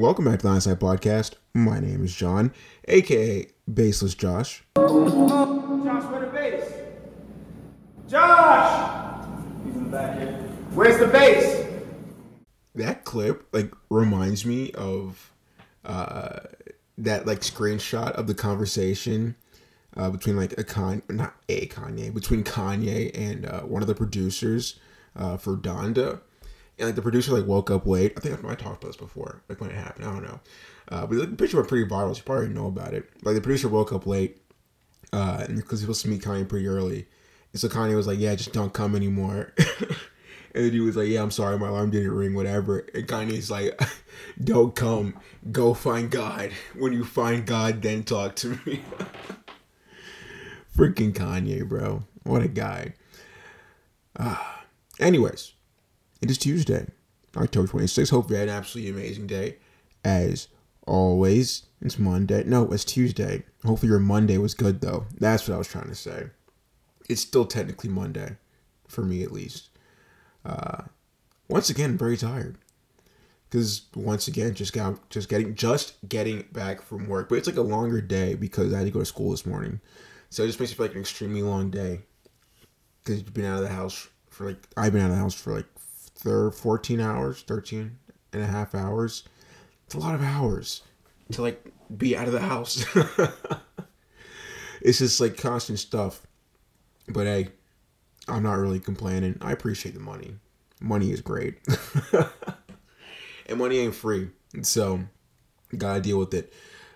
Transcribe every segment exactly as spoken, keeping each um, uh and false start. Welcome back to the Insight Podcast. My name is John, aka Baseless Josh. Josh, where the bass? Josh! He's in the back here. Where's the bass? That clip like reminds me of uh, that like screenshot of the conversation uh, between like a Con not a Kanye between Kanye and uh, one of the producers uh, for Donda. And, like, the producer, like, woke up late. I think I talked about this before, like, when it happened. I don't know. Uh, but, like, the picture went pretty viral, so you probably know about it. Like, the producer woke up late, uh, and because he was supposed to meet Kanye pretty early. And so Kanye was like, yeah, just don't come anymore. And the dude was like, yeah, I'm sorry, my alarm didn't ring, whatever. And Kanye's like, don't come. Go find God. When you find God, then talk to me. Freaking Kanye, bro. What a guy. Uh, anyways. It is Tuesday, October twenty-sixth. Hope you had an absolutely amazing day, as always. It's Monday. No, it's Tuesday. Hopefully your Monday was good, though. That's what I was trying to say. It's still technically Monday, for me at least. Uh, once again, very tired, because once again, just got just getting just getting back from work. But it's like a longer day because I had to go to school this morning, so it just makes it feel like an extremely long day. Because you've been out of the house for like I've been out of the house for like. They're fourteen hours, thirteen and a half hours. It's a lot of hours to like be out of the house. It's just like constant stuff. But hey, I'm not really complaining. I appreciate the money. Money is great. And money ain't free. So gotta deal with it.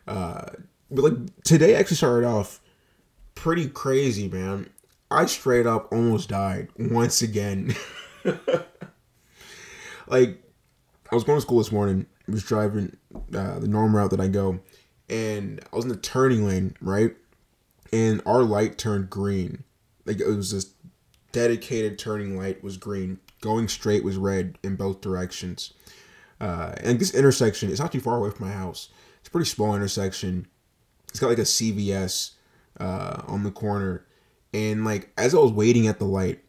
Uh, but like today actually started off pretty crazy, man. I straight up almost died once again. Like, I was going to school this morning, I was driving uh, the normal route that I go, and I was in the turning lane, right? And our light turned green. Like, it was this dedicated turning light was green. Going straight was red in both directions. Uh, and this intersection, it's not too far away from my house. It's a pretty small intersection. It's got, like, a C V S uh, on the corner. And, like, as I was waiting at the light,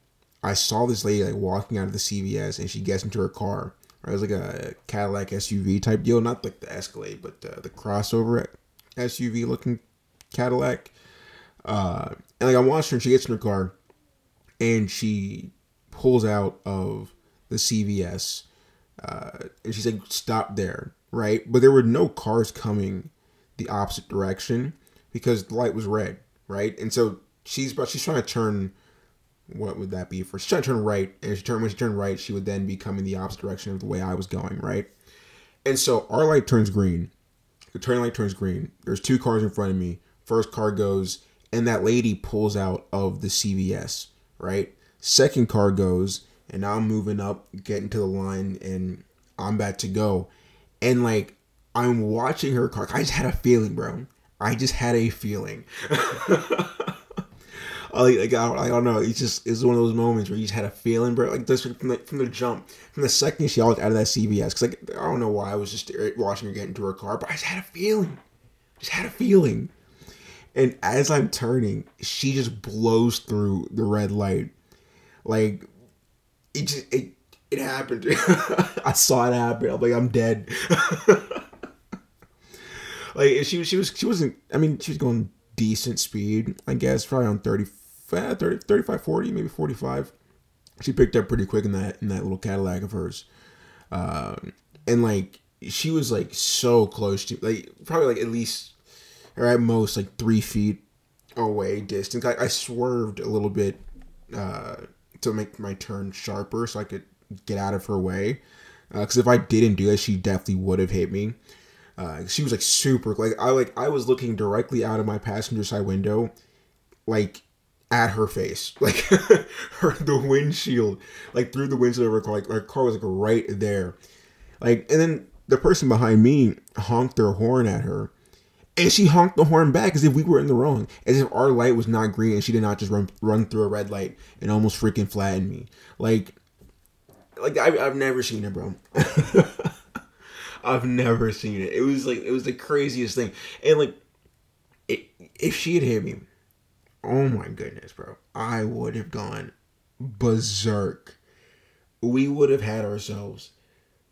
I saw this lady like walking out of the C V S, and she gets into her car. Right? It was like a Cadillac S U V type deal, not like the Escalade, but the, the crossover S U V looking Cadillac. Uh, and like I watched her, and she gets in her car, and she pulls out of the C V S, uh, and she's like, "Stop there!" Right? But there were no cars coming the opposite direction because the light was red, right? And so she's but she's trying to turn. What would that be for? She tried to turn right, and if she turned, when she turned right, she would then be coming the opposite direction of the way I was going, right? And so our light turns green. The turning light turns green. There's two cars in front of me. First car goes, and that lady pulls out of the C V S, right? Second car goes, and now I'm moving up, getting to the line, and I'm about to go. And, like, I'm watching her car. I just had a feeling, bro. I just had a feeling. Like, like, I, don't, I don't know. It's just it's one of those moments where you just had a feeling, bro. Like this from the, from the jump, from the second she walked out of that C V S. Cause like I don't know why I was just watching her get into her car, but I just had a feeling, just had a feeling. And as I'm turning, she just blows through the red light. Like it just it it happened. I saw it happen. I'm like I'm dead. Like she she was she wasn't. I mean she was going decent speed, I guess, probably on thirty, thirty, thirty-five, forty, maybe forty-five. She picked up pretty quick in that in that little Cadillac of hers. Um, and, like, she was, like, so close to, like, probably, like, at least, or at most, like, three feet away distance. I, I swerved a little bit uh, to make my turn sharper so I could get out of her way. Because uh, if I didn't do that, she definitely would have hit me. Uh, she was like super like I like I was looking directly out of my passenger side window, like at her face, like her the windshield, like through the windshield of her car. Like her car was like right there, like and then the person behind me honked their horn at her, and she honked the horn back as if we were in the wrong, as if our light was not green and she did not just run run through a red light and almost freaking flatten me. Like, like I, I've never seen it, bro. I've never seen it. It was like, it was the craziest thing. And like, it, if she had hit me, oh my goodness, bro, I would have gone berserk. We would have had ourselves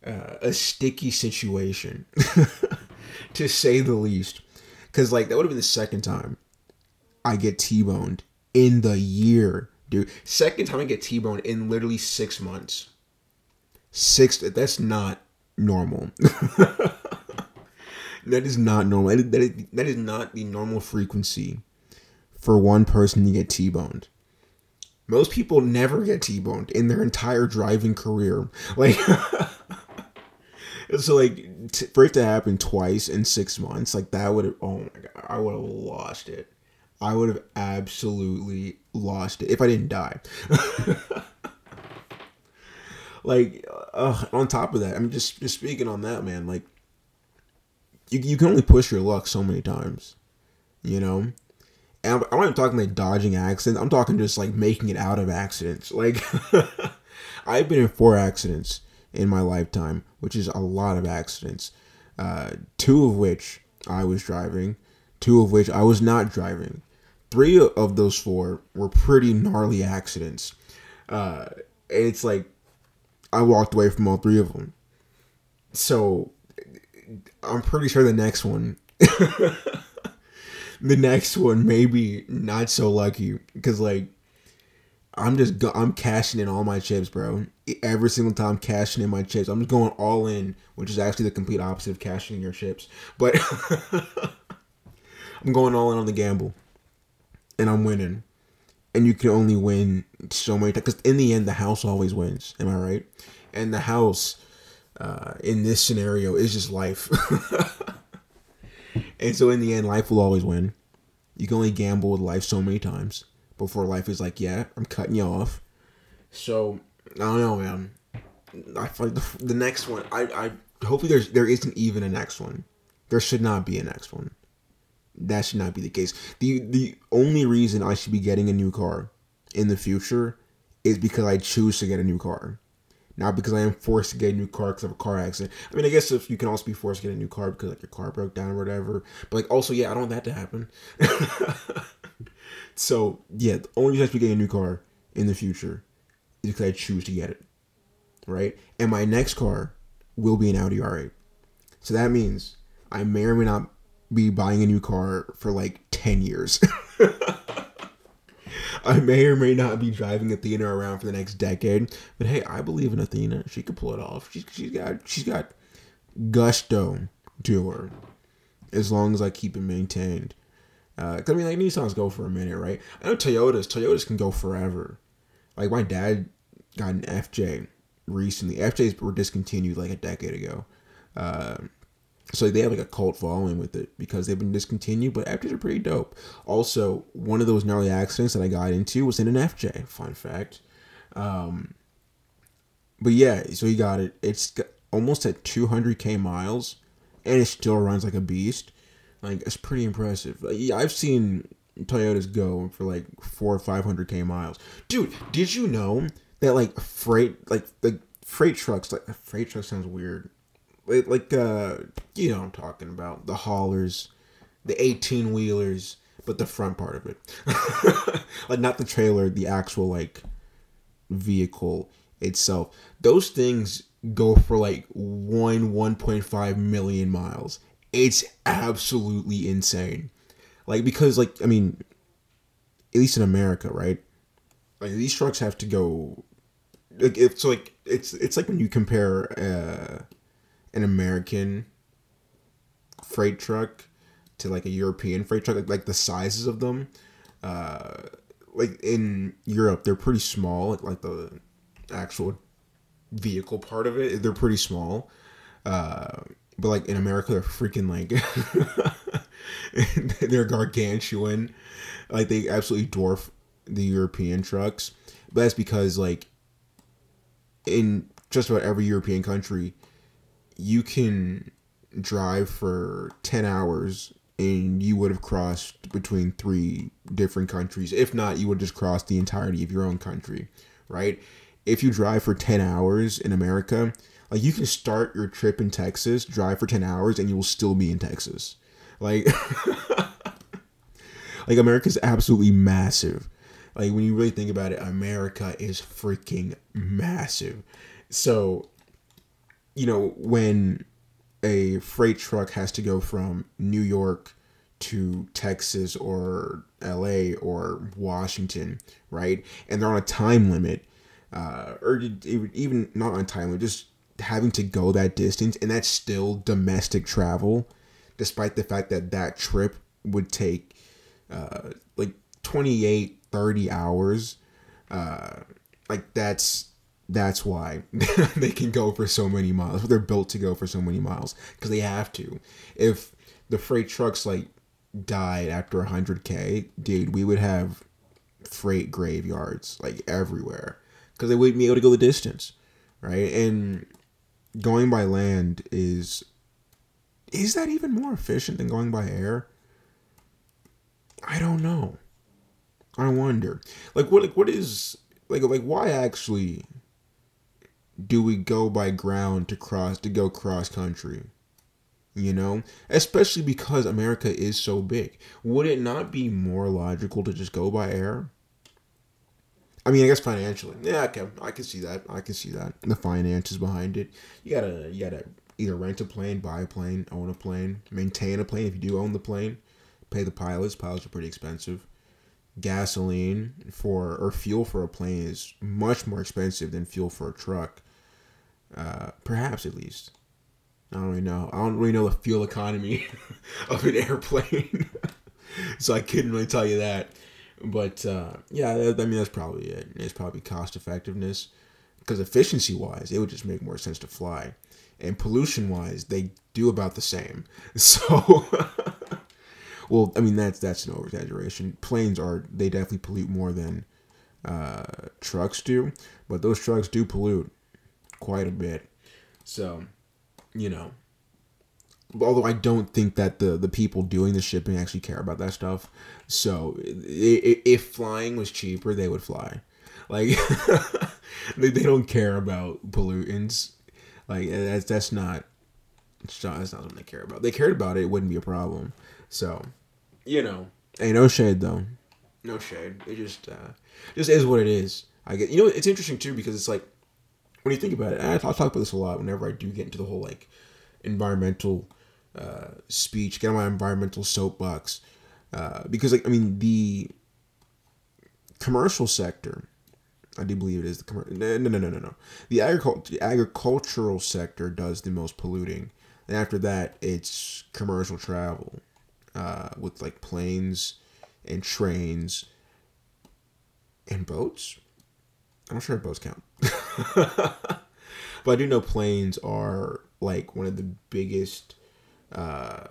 uh, a sticky situation, to say the least. Because, like, that would have been the second time I get T-boned in the year, dude. Second time I get T-boned in literally six months. Six, that's not normal. That is not normal. That is, that is not the normal frequency for one person to get T-boned. Most people never get T-boned in their entire driving career. Like, so like t- for it to happen twice in six months, like that would have, oh my God, I would have lost it. I would have absolutely lost it if I didn't die. Like, uh, on top of that, I mean, just, just speaking on that, man, like, you you can only push your luck so many times, you know? And I'm, I'm not even talking like dodging accidents. I'm talking just like making it out of accidents. Like, I've been in four accidents in my lifetime, which is a lot of accidents. Uh, two of which I was driving, two of which I was not driving. Three of those four were pretty gnarly accidents. Uh, and it's like, I walked away from all three of them. So, I'm pretty sure the next one, the next one maybe not so lucky, because like I'm just go- I'm cashing in all my chips, bro. Every single time, cashing in my chips. I'm just going all in, which is actually the complete opposite of cashing in your chips. But I'm going all in on the gamble, and I'm winning. And you can only win so many times, because in the end, the house always wins. Am I right? And the house, Uh, in this scenario, is just life. And so in the end, life will always win. You can only gamble with life so many times before life is like, yeah, I'm cutting you off. So, I don't know, man. I find the, the next one, I, I hopefully there's, there isn't even a next one. There should not be a next one. That should not be the case. The, the only reason I should be getting a new car in the future is because I choose to get a new car. Not because I am forced to get a new car because of a car accident. I mean, I guess if you can also be forced to get a new car because like your car broke down or whatever. But like, also, yeah, I don't want that to happen. So yeah, the only reason I should be getting a new car in the future is because I choose to get it, right? And my next car will be an Audi R eight. So that means I may or may not be buying a new car for like ten years. I may or may not be driving Athena around for the next decade, but hey, I believe in Athena. She could pull it off. She's she's got she's got gusto to her, as long as I keep it maintained. Uh, cause I mean, like Nissans go for a minute, right? I know Toyotas. Toyotas can go forever. Like my dad got an F J recently. F Js were discontinued like a decade ago, uh, so they have like a cult following with it because they've been discontinued, but F Js are pretty dope. Also, one of those gnarly accidents that I got into was in an F J, fun fact. Um, but yeah, so he got it. It's got almost at two hundred thousand miles, and it still runs like a beast. Like, it's pretty impressive. Like, yeah, I've seen Toyotas go for like four or five hundred thousand miles. Dude, did you know that like freight, like the freight trucks, like freight truck sounds weird. Like, uh, you know what I'm talking about. The haulers, the eighteen-wheelers, but the front part of it. Like, not the trailer, the actual, like, vehicle itself. Those things go for, like, one, one point five million miles. It's absolutely insane. Like, because, like, I mean, at least in America, right? Like, these trucks have to go... Like, it's like, it's, it's like when you compare, uh... an American freight truck to like a European freight truck, like, like the sizes of them, uh, like in Europe, they're pretty small, like, like the actual vehicle part of it, they're pretty small, uh, but like in America, they're freaking like, they're gargantuan, like they absolutely dwarf the European trucks, but that's because like in just about every European country, you can drive for ten hours and you would have crossed between three different countries. If not, you would just cross the entirety of your own country, right? If you drive for ten hours in America, like you can start your trip in Texas, drive for ten hours and you will still be in Texas. Like, like America's absolutely massive. Like when you really think about it, America is freaking massive. So you know, when a freight truck has to go from New York to Texas or L A or Washington, right? And they're on a time limit, uh, or even not on time limit, just having to go that distance, and that's still domestic travel, despite the fact that that trip would take uh, like twenty-eight, thirty hours. Uh, like that's that's why they can go for so many miles. They're built to go for so many miles because they have to. If the freight trucks like died after one hundred K, dude, we would have freight graveyards like everywhere because they wouldn't be able to go the distance, right? And going by land is is that even more efficient than going by air? I don't know. I wonder. Like what like what is like like why actually do we go by ground to cross to go cross country? You know? Especially because America is so big. Would it not be more logical to just go by air? I mean, I guess financially. Yeah, okay. I can see that. I can see that. The finances behind it. You gotta you gotta either rent a plane, buy a plane, own a plane, maintain a plane if you do own the plane, pay the pilots. Pilots are pretty expensive. Gasoline for or fuel for a plane is much more expensive than fuel for a truck. Uh, perhaps at least. I don't really know. I don't really know the fuel economy of an airplane. So I couldn't really tell you that. But uh, yeah, I mean, that's probably it. It's probably cost effectiveness. Because efficiency wise, it would just make more sense to fly. And pollution wise, they do about the same. So. Well, I mean, that's that's an over-exaggeration. Planes are, they definitely pollute more than uh, trucks do. But those trucks do pollute quite a bit. So, you know. Although I don't think that the, the people doing the shipping actually care about that stuff. So, if flying was cheaper, they would fly. Like, they don't care about pollutants. Like, that's, that's not... That's not something they care about. They cared about it, it wouldn't be a problem. So, you know. Hey, no shade, though. No shade. It just uh, just is what it is. I get, you know, it's interesting, too, because it's like, when you think about it, and I talk about this a lot whenever I do get into the whole, like, environmental uh, speech, get on my environmental soapbox. Uh, because, like, I mean, the commercial sector, I do believe it is the commercial, no, no, no, no, no. The, agricult- the agricultural sector does the most polluting. And after that, it's commercial travel uh, with, like, planes and trains and boats. I'm not sure if boats count. But I do know planes are, like, one of the biggest uh,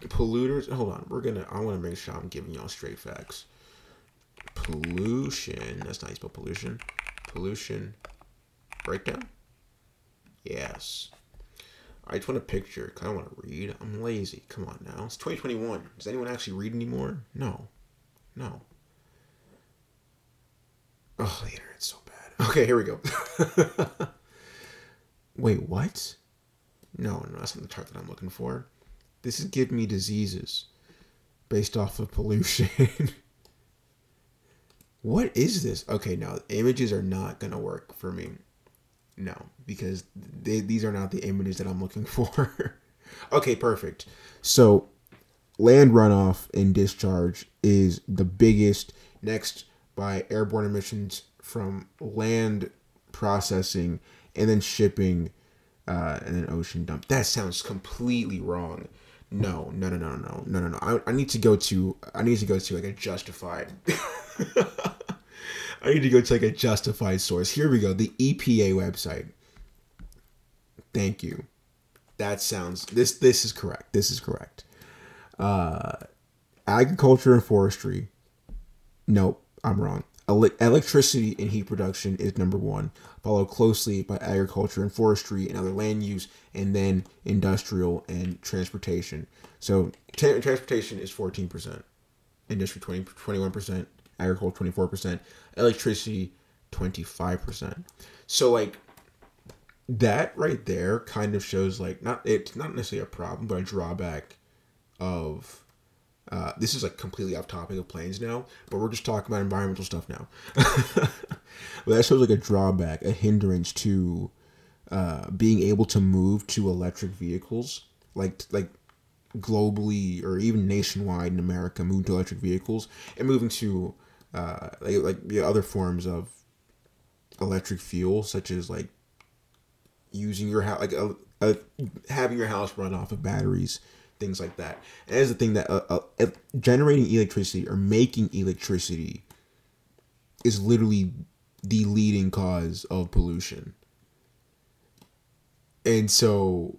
polluters. Hold on. We're going to... I want to make sure I'm giving y'all straight facts. Pollution. That's not how you spell pollution. Pollution breakdown? Yes. I just want a picture because I don't want to read. I'm lazy. Come on now. It's twenty twenty-one. Does anyone actually read anymore? No. No. Oh, the internet's so bad. Okay, here we go. Wait, what? No, no, that's not the chart that I'm looking for. This is giving me diseases based off of pollution. What is this? Okay, no, images are not going to work for me. No, because they, these are not the images that I'm looking for. Okay, perfect. So, land runoff and discharge is the biggest, next by airborne emissions from land processing, and then shipping, uh, and then ocean dump. That sounds completely wrong. No, no, no, no, no, no, no, no. I, I need to go to, I need to go to like a justified... I need to go take a justified source. Here we go. The E P A website. Thank you. That sounds... This this is correct. This is correct. Uh, agriculture and forestry. Nope. I'm wrong. Ele- electricity and heat production is number one. Followed closely by agriculture and forestry and other land use. And then industrial and transportation. So tra- transportation is fourteen percent. Industry twenty twenty-one percent. Agriculture twenty-four percent, electricity twenty-five percent. So like that right there kind of shows like not it's not necessarily a problem, but a drawback of uh, this is like completely off topic of planes now, but we're just talking about environmental stuff now. But that shows like a drawback, a hindrance to uh, being able to move to electric vehicles, like like globally or even nationwide in America, moving to electric vehicles and moving to uh, like, like the other forms of electric fuel, such as like using your house, like a, a, having your house run off of batteries, things like that. And that's the thing that uh, uh, generating electricity or making electricity is literally the leading cause of pollution. And so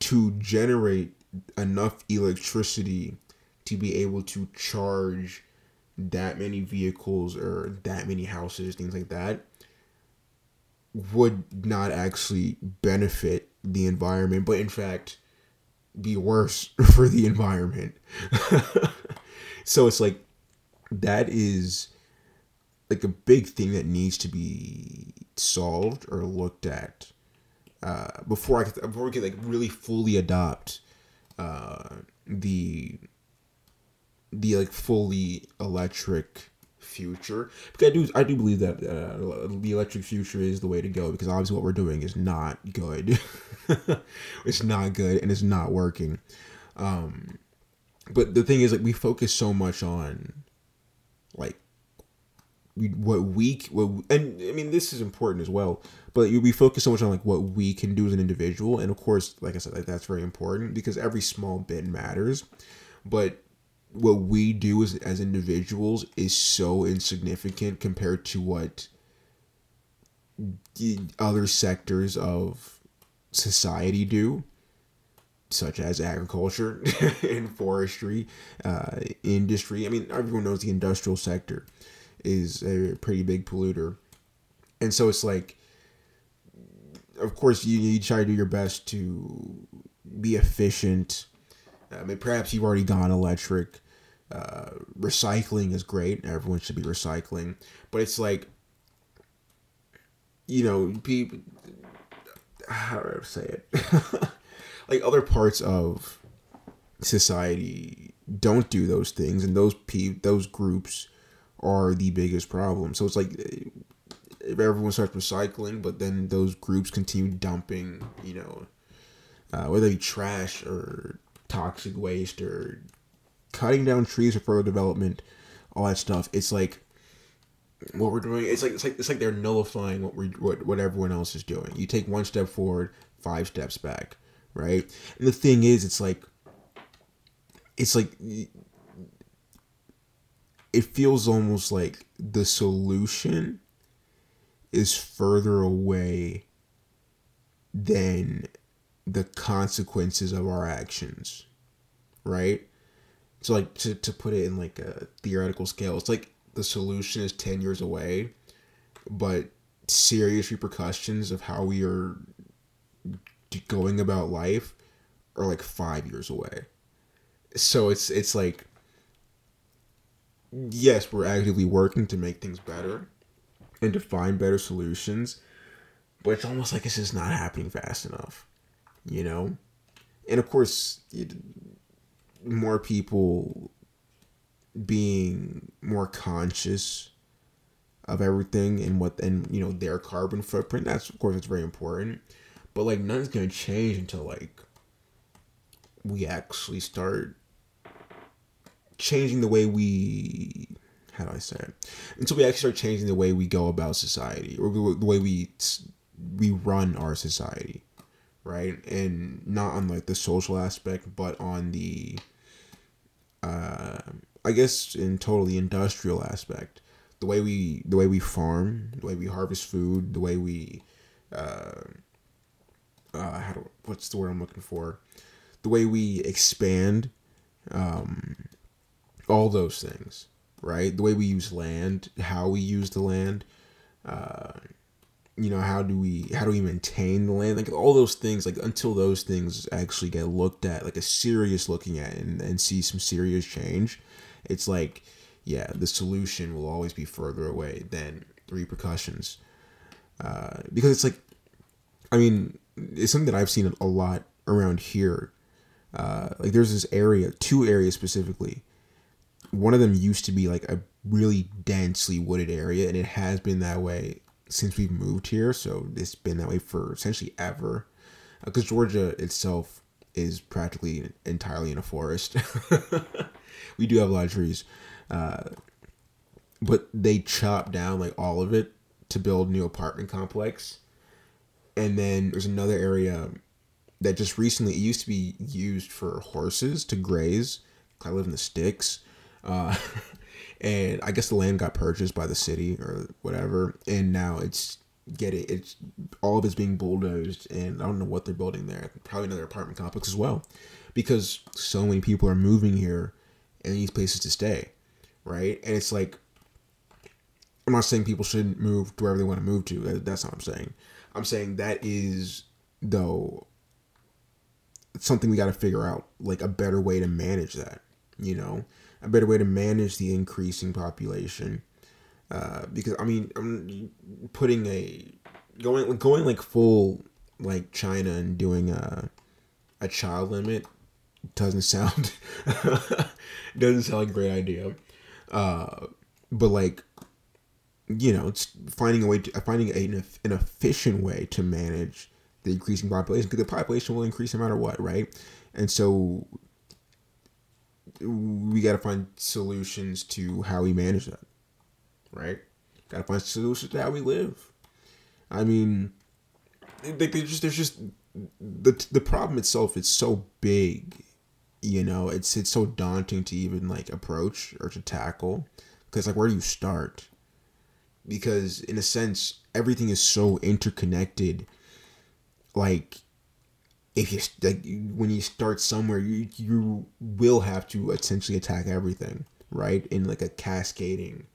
to generate enough electricity to be able to charge that many vehicles or that many houses, things like that, would not actually benefit the environment, but in fact be worse for the environment. So it's like, that is like a big thing that needs to be solved or looked at uh, before I could, before we could like really fully adopt uh, the the like fully electric future. Because I do I do believe that uh, the electric future is the way to go, because obviously what we're doing is not good. It's not good and it's not working. Um, but the thing is, like, we focus so much on like We, what we what, and I mean this is important as well, but you we focus so much on like what we can do as an individual, and of course, like I said, like, that's very important because every small bit matters. But what we do as as individuals is so insignificant compared to what the other sectors of society do, such as agriculture and forestry, uh, industry. I mean, everyone knows the industrial sector is a pretty big polluter. And so it's like, of course, you, you try to do your best to be efficient. I mean, perhaps you've already gone electric. Uh, recycling is great. Everyone should be recycling. But it's like, you know, people, how do I say it? Like, other parts of society don't do those things. And those pe- those groups are the biggest problem. So it's like, if everyone starts recycling, but then those groups continue dumping, you know, uh, whether it be trash or toxic waste or cutting down trees for further development, all that stuff. It's like, what we're doing, it's like it's like it's like they're nullifying what we what what everyone else is doing. You take one step forward, five steps back, right? And the thing is, it's like, it's like. It feels almost like the solution is further away than the consequences of our actions, right? So, like, to, to put it in, like, a theoretical scale, it's like the solution is ten years away, but serious repercussions of how we are going about life are, like, five years away. So, it's it's like... Yes, we're actively working to make things better and to find better solutions, but it's almost like it's just not happening fast enough, you know? And of course, it, more people being more conscious of everything and what, and you know, their carbon footprint, that's, of course, it's very important, but like, nothing's going to change until like we actually start changing the way we, how do I say it? Until we actually start changing the way we go about society, or the way we we run our society, right? And not on like the social aspect, but on the, uh, I guess, in totally industrial aspect, the way we the way we farm, the way we harvest food, the way we, uh, uh, how do what's the word I'm looking for? The way we expand, um. all those things, right? The way we use land, how we use the land, uh, you know, how do we, how do we maintain the land? Like all those things, like until those things actually get looked at, like a serious looking at and, and see some serious change. It's like, yeah, the solution will always be further away than the repercussions. Uh, because it's like, I mean, it's something that I've seen a lot around here. Uh, like there's this area, two areas specifically. One of them used to be like a really densely wooded area, and it has been that way since we've moved here. So it's been that way for essentially ever, because uh, Georgia itself is practically entirely in a forest. We do have a lot of trees, uh, but they chop down like all of it to build new apartment complex. And then there's another area that just recently, it used to be used for horses to graze. I live in the sticks. Uh, and I guess the land got purchased by the city or whatever. And now it's getting, it's all of it's being bulldozed. And I don't know what they're building there. Probably another apartment complex as well. Because so many people are moving here and these places to stay. Right? And it's like, I'm not saying people shouldn't move to wherever they want to move to. That, that's not what I'm saying. I'm saying that is, though, something we got to figure out, like a better way to manage that, you know, a better way to manage the increasing population. Uh, because I mean, I'm putting a going, going like full like China and doing a, a child limit doesn't sound, doesn't sound like a great idea. Uh, but like, you know, it's finding a way to finding a, an efficient way to manage the increasing population, because the population will increase no matter what, right? And so we got to find solutions to how we manage that, right? Got to find solutions to how we live. I mean, like there's just, there's just the the problem itself is so big, you know. It's it's so daunting to even like approach or to tackle, because like where do you start? Because in a sense, everything is so interconnected. Like, if you like, when you start somewhere, you you will have to essentially attack everything, right? In like a cascading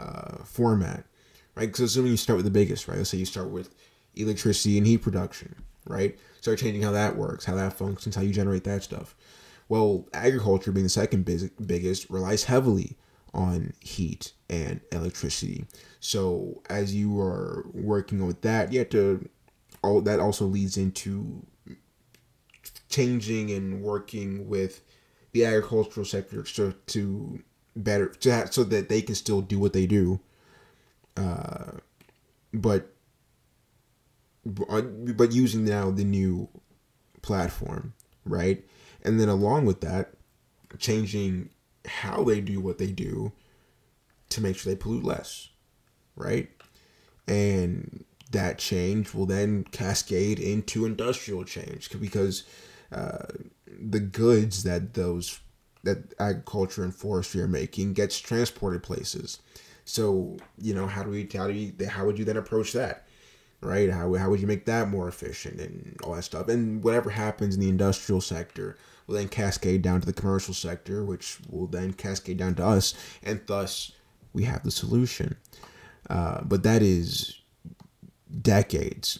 uh, format, right? So assuming you start with the biggest, right? Let's say you start with electricity and heat production, right? Start changing how that works, how that functions, how you generate that stuff. Well, agriculture, being the second biggest, relies heavily on heat and electricity. So as you are working with that, you have to. All that also leads into changing and working with the agricultural sector to, to better to have, so that they can still do what they do, uh, but but using now the new platform, right? And then along with that, changing how they do what they do to make sure they pollute less, right? And that change will then cascade into industrial change, because uh, the goods that those that agriculture and forestry are making gets transported places. So you know, how do we how do we, how would you then approach that, right? How how would you make that more efficient and all that stuff? And whatever happens in the industrial sector will then cascade down to the commercial sector, which will then cascade down to us, and thus we have the solution. Uh, but that is. Decades,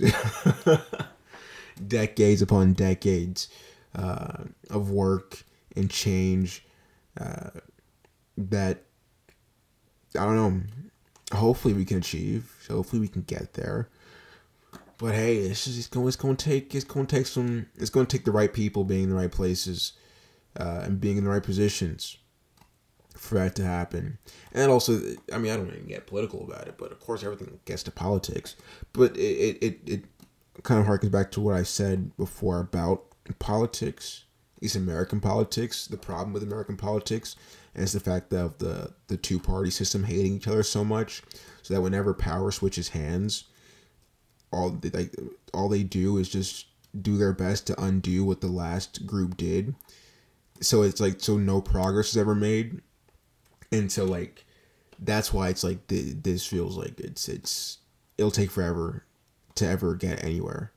decades upon decades uh, of work and change uh, that, I don't know, hopefully we can achieve. Hopefully we can get there. But hey, it's just, it's going, it's going to take, it's going to take some, it's going to take the right people being in the right places uh, and being in the right positions for that to happen. And also, I mean, I don't even get political about it, but of course everything gets to politics. But it, it, it, it kind of harkens back to what I said before about politics, at least American politics, the problem with American politics, and it's the fact of the, the two-party system hating each other so much, so that whenever power switches hands, all they, like, all they do is just do their best to undo what the last group did. So it's like, so no progress is ever made. And so, like, that's why it's like th- this feels like it's it's it'll take forever to ever get anywhere,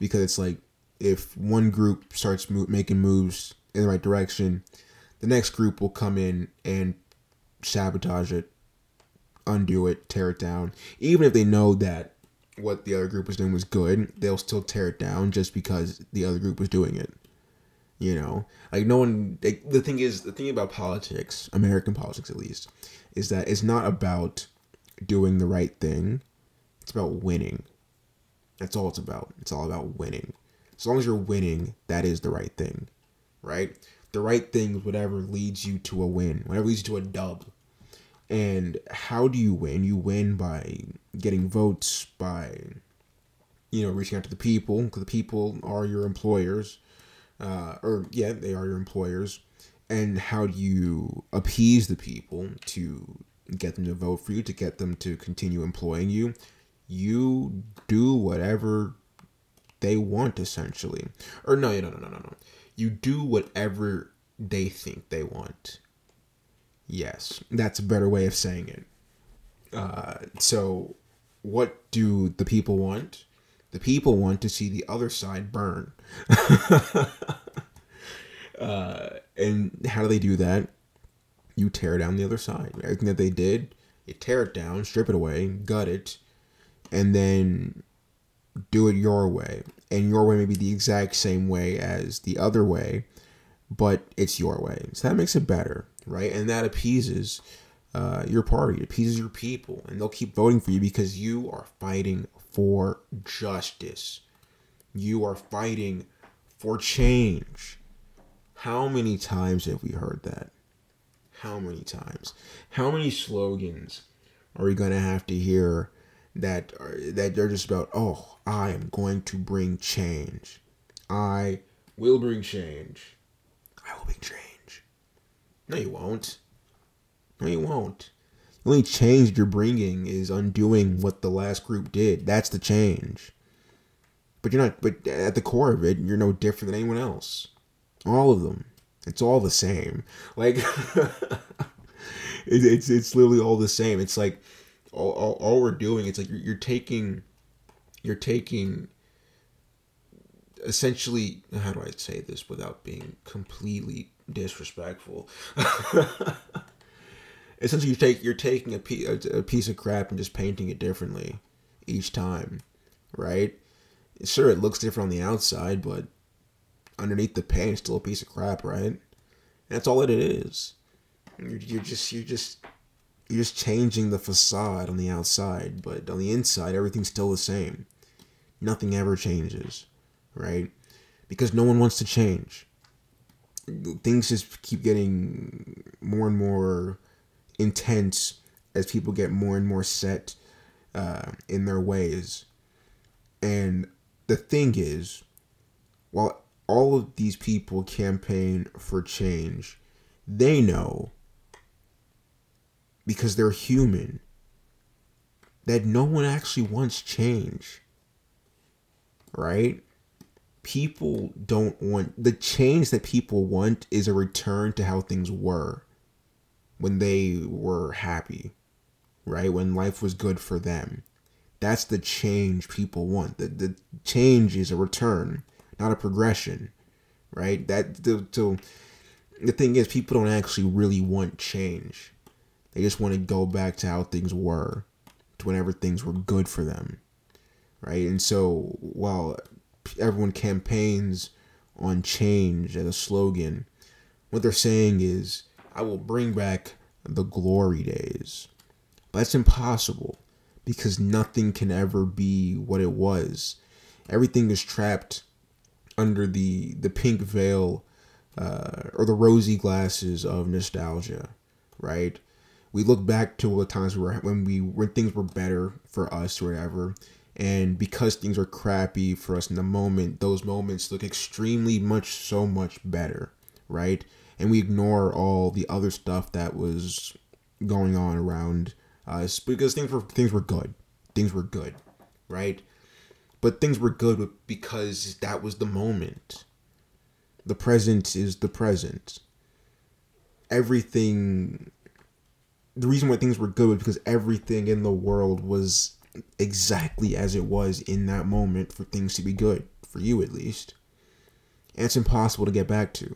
because it's like if one group starts mo- making moves in the right direction, the next group will come in and sabotage it, undo it, tear it down. Even if they know that what the other group was doing was good, they'll still tear it down just because the other group was doing it. You know, like no one, like, the thing is, the thing about politics, American politics at least, is that it's not about doing the right thing. It's about winning. That's all it's about. It's all about winning. As long as you're winning, that is the right thing, right? The right thing is whatever leads you to a win, whatever leads you to a dub. And how do you win? You win by getting votes, by, you know, reaching out to the people, because the people are your employers. Uh, or, yeah, they are your employers. And how do you appease the people to get them to vote for you, to get them to continue employing you? You do whatever they want, essentially. Or no, no, no, no, no, no. You do whatever they think they want. Yes, that's a better way of saying it. Uh, so what do the people want? The people want to see the other side burn. uh, and how do they do that? You tear down the other side. Everything that they did, you tear it down, strip it away, gut it, and then do it your way. And your way may be the exact same way as the other way, but it's your way. So that makes it better, right? And that appeases uh, your party, it appeases your people, and they'll keep voting for you because you are fighting for justice. You are fighting for change. How many times have we heard that? How many times? How many slogans are we going to have to hear that are, that they're just about, oh, I am going to bring change. I will bring change. I will bring change. No, you won't. No, you won't. The only change you're bringing is undoing what the last group did. That's the change. But you're not. But at the core of it, you're no different than anyone else. All of them. It's all the same. Like, it's it's literally all the same. It's like all all, all we're doing. It's like you're, you're taking, you're taking. Essentially, how do I say this without being completely disrespectful? Essentially, you take you're taking a, p- a piece of crap and just painting it differently each time, right? Sure, it looks different on the outside, but underneath the paint, it's still a piece of crap, right? And that's all that it is. You're, you're just you're just you're just changing the facade on the outside, but on the inside, everything's still the same. Nothing ever changes, right? Because no one wants to change. Things just keep getting more and more intense as people get more and more set uh, in their ways. And the thing is, while all of these people campaign for change, they know, because they're human, that no one actually wants change, right? People don't want... The change that people want is a return to how things were when they were happy, right? When life was good for them. That's the change people want. The, the change is a return, not a progression, right? That the, so the thing is, people don't actually really want change. They just want to go back to how things were, to whenever things were good for them, right? And so while everyone campaigns on change as a slogan, what they're saying is, I will bring back the glory days. But that's impossible, because nothing can ever be what it was. Everything is trapped under the, the pink veil uh, or the rosy glasses of nostalgia, right? We look back to the times where when we when things were better for us or whatever, and because things are crappy for us in the moment, those moments look extremely much so much better, right? And we ignore all the other stuff that was going on around us because things were things were good, things were good, right? But things were good because that was the moment. The present is the present. Everything, the reason why things were good was because everything in the world was exactly as it was in that moment for things to be good, for you at least. And it's impossible to get back to.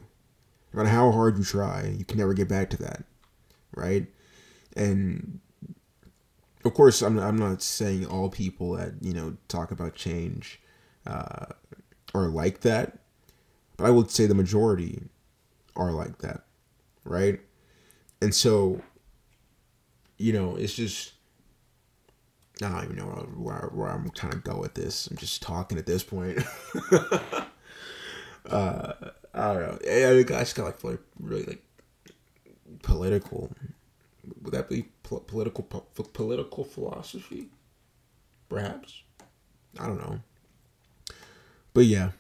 No matter how hard you try, you can never get back to that, right? And of course, I'm I'm not saying all people that, you know, talk about change uh, are like that, but I would say the majority are like that, right? And so, you know, it's just, I don't even know where, where, where I'm trying to go with this. I'm just talking at this point. uh, I don't know. I, I just got like really like political would that be pl- political po- political philosophy? Perhaps. I don't know. But yeah,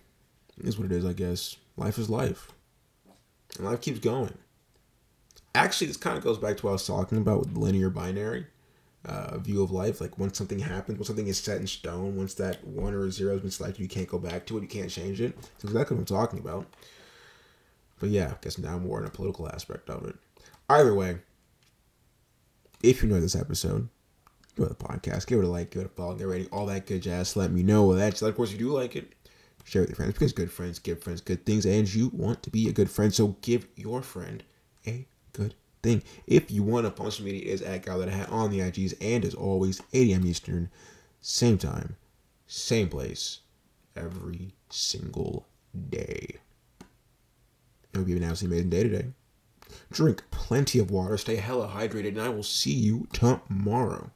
it's what it is, I guess. Life is life. And life keeps going. Actually, this kind of goes back to what I was talking about with linear binary uh, view of life. Like, once something happens, once something is set in stone, once that one or a zero has been selected, you can't go back to it, you can't change it. That's exactly what I'm talking about. But yeah, I guess now I'm more in a political aspect of it. Either way, if you enjoyed this episode, go to the podcast, give it a like, give it a follow, give it a rating, all that good jazz. Let me know that. Of course, you do like it. Share with your friends, because good friends give friends good things, and you want to be a good friend, so give your friend a good thing. If you want to follow social media, it is at GuyLetterHat on the I Gs, and as always, eight a.m. Eastern, same time, same place, every single day. I hope you have an absolutely amazing day today. Drink plenty of water, stay hella hydrated, and I will see you tomorrow.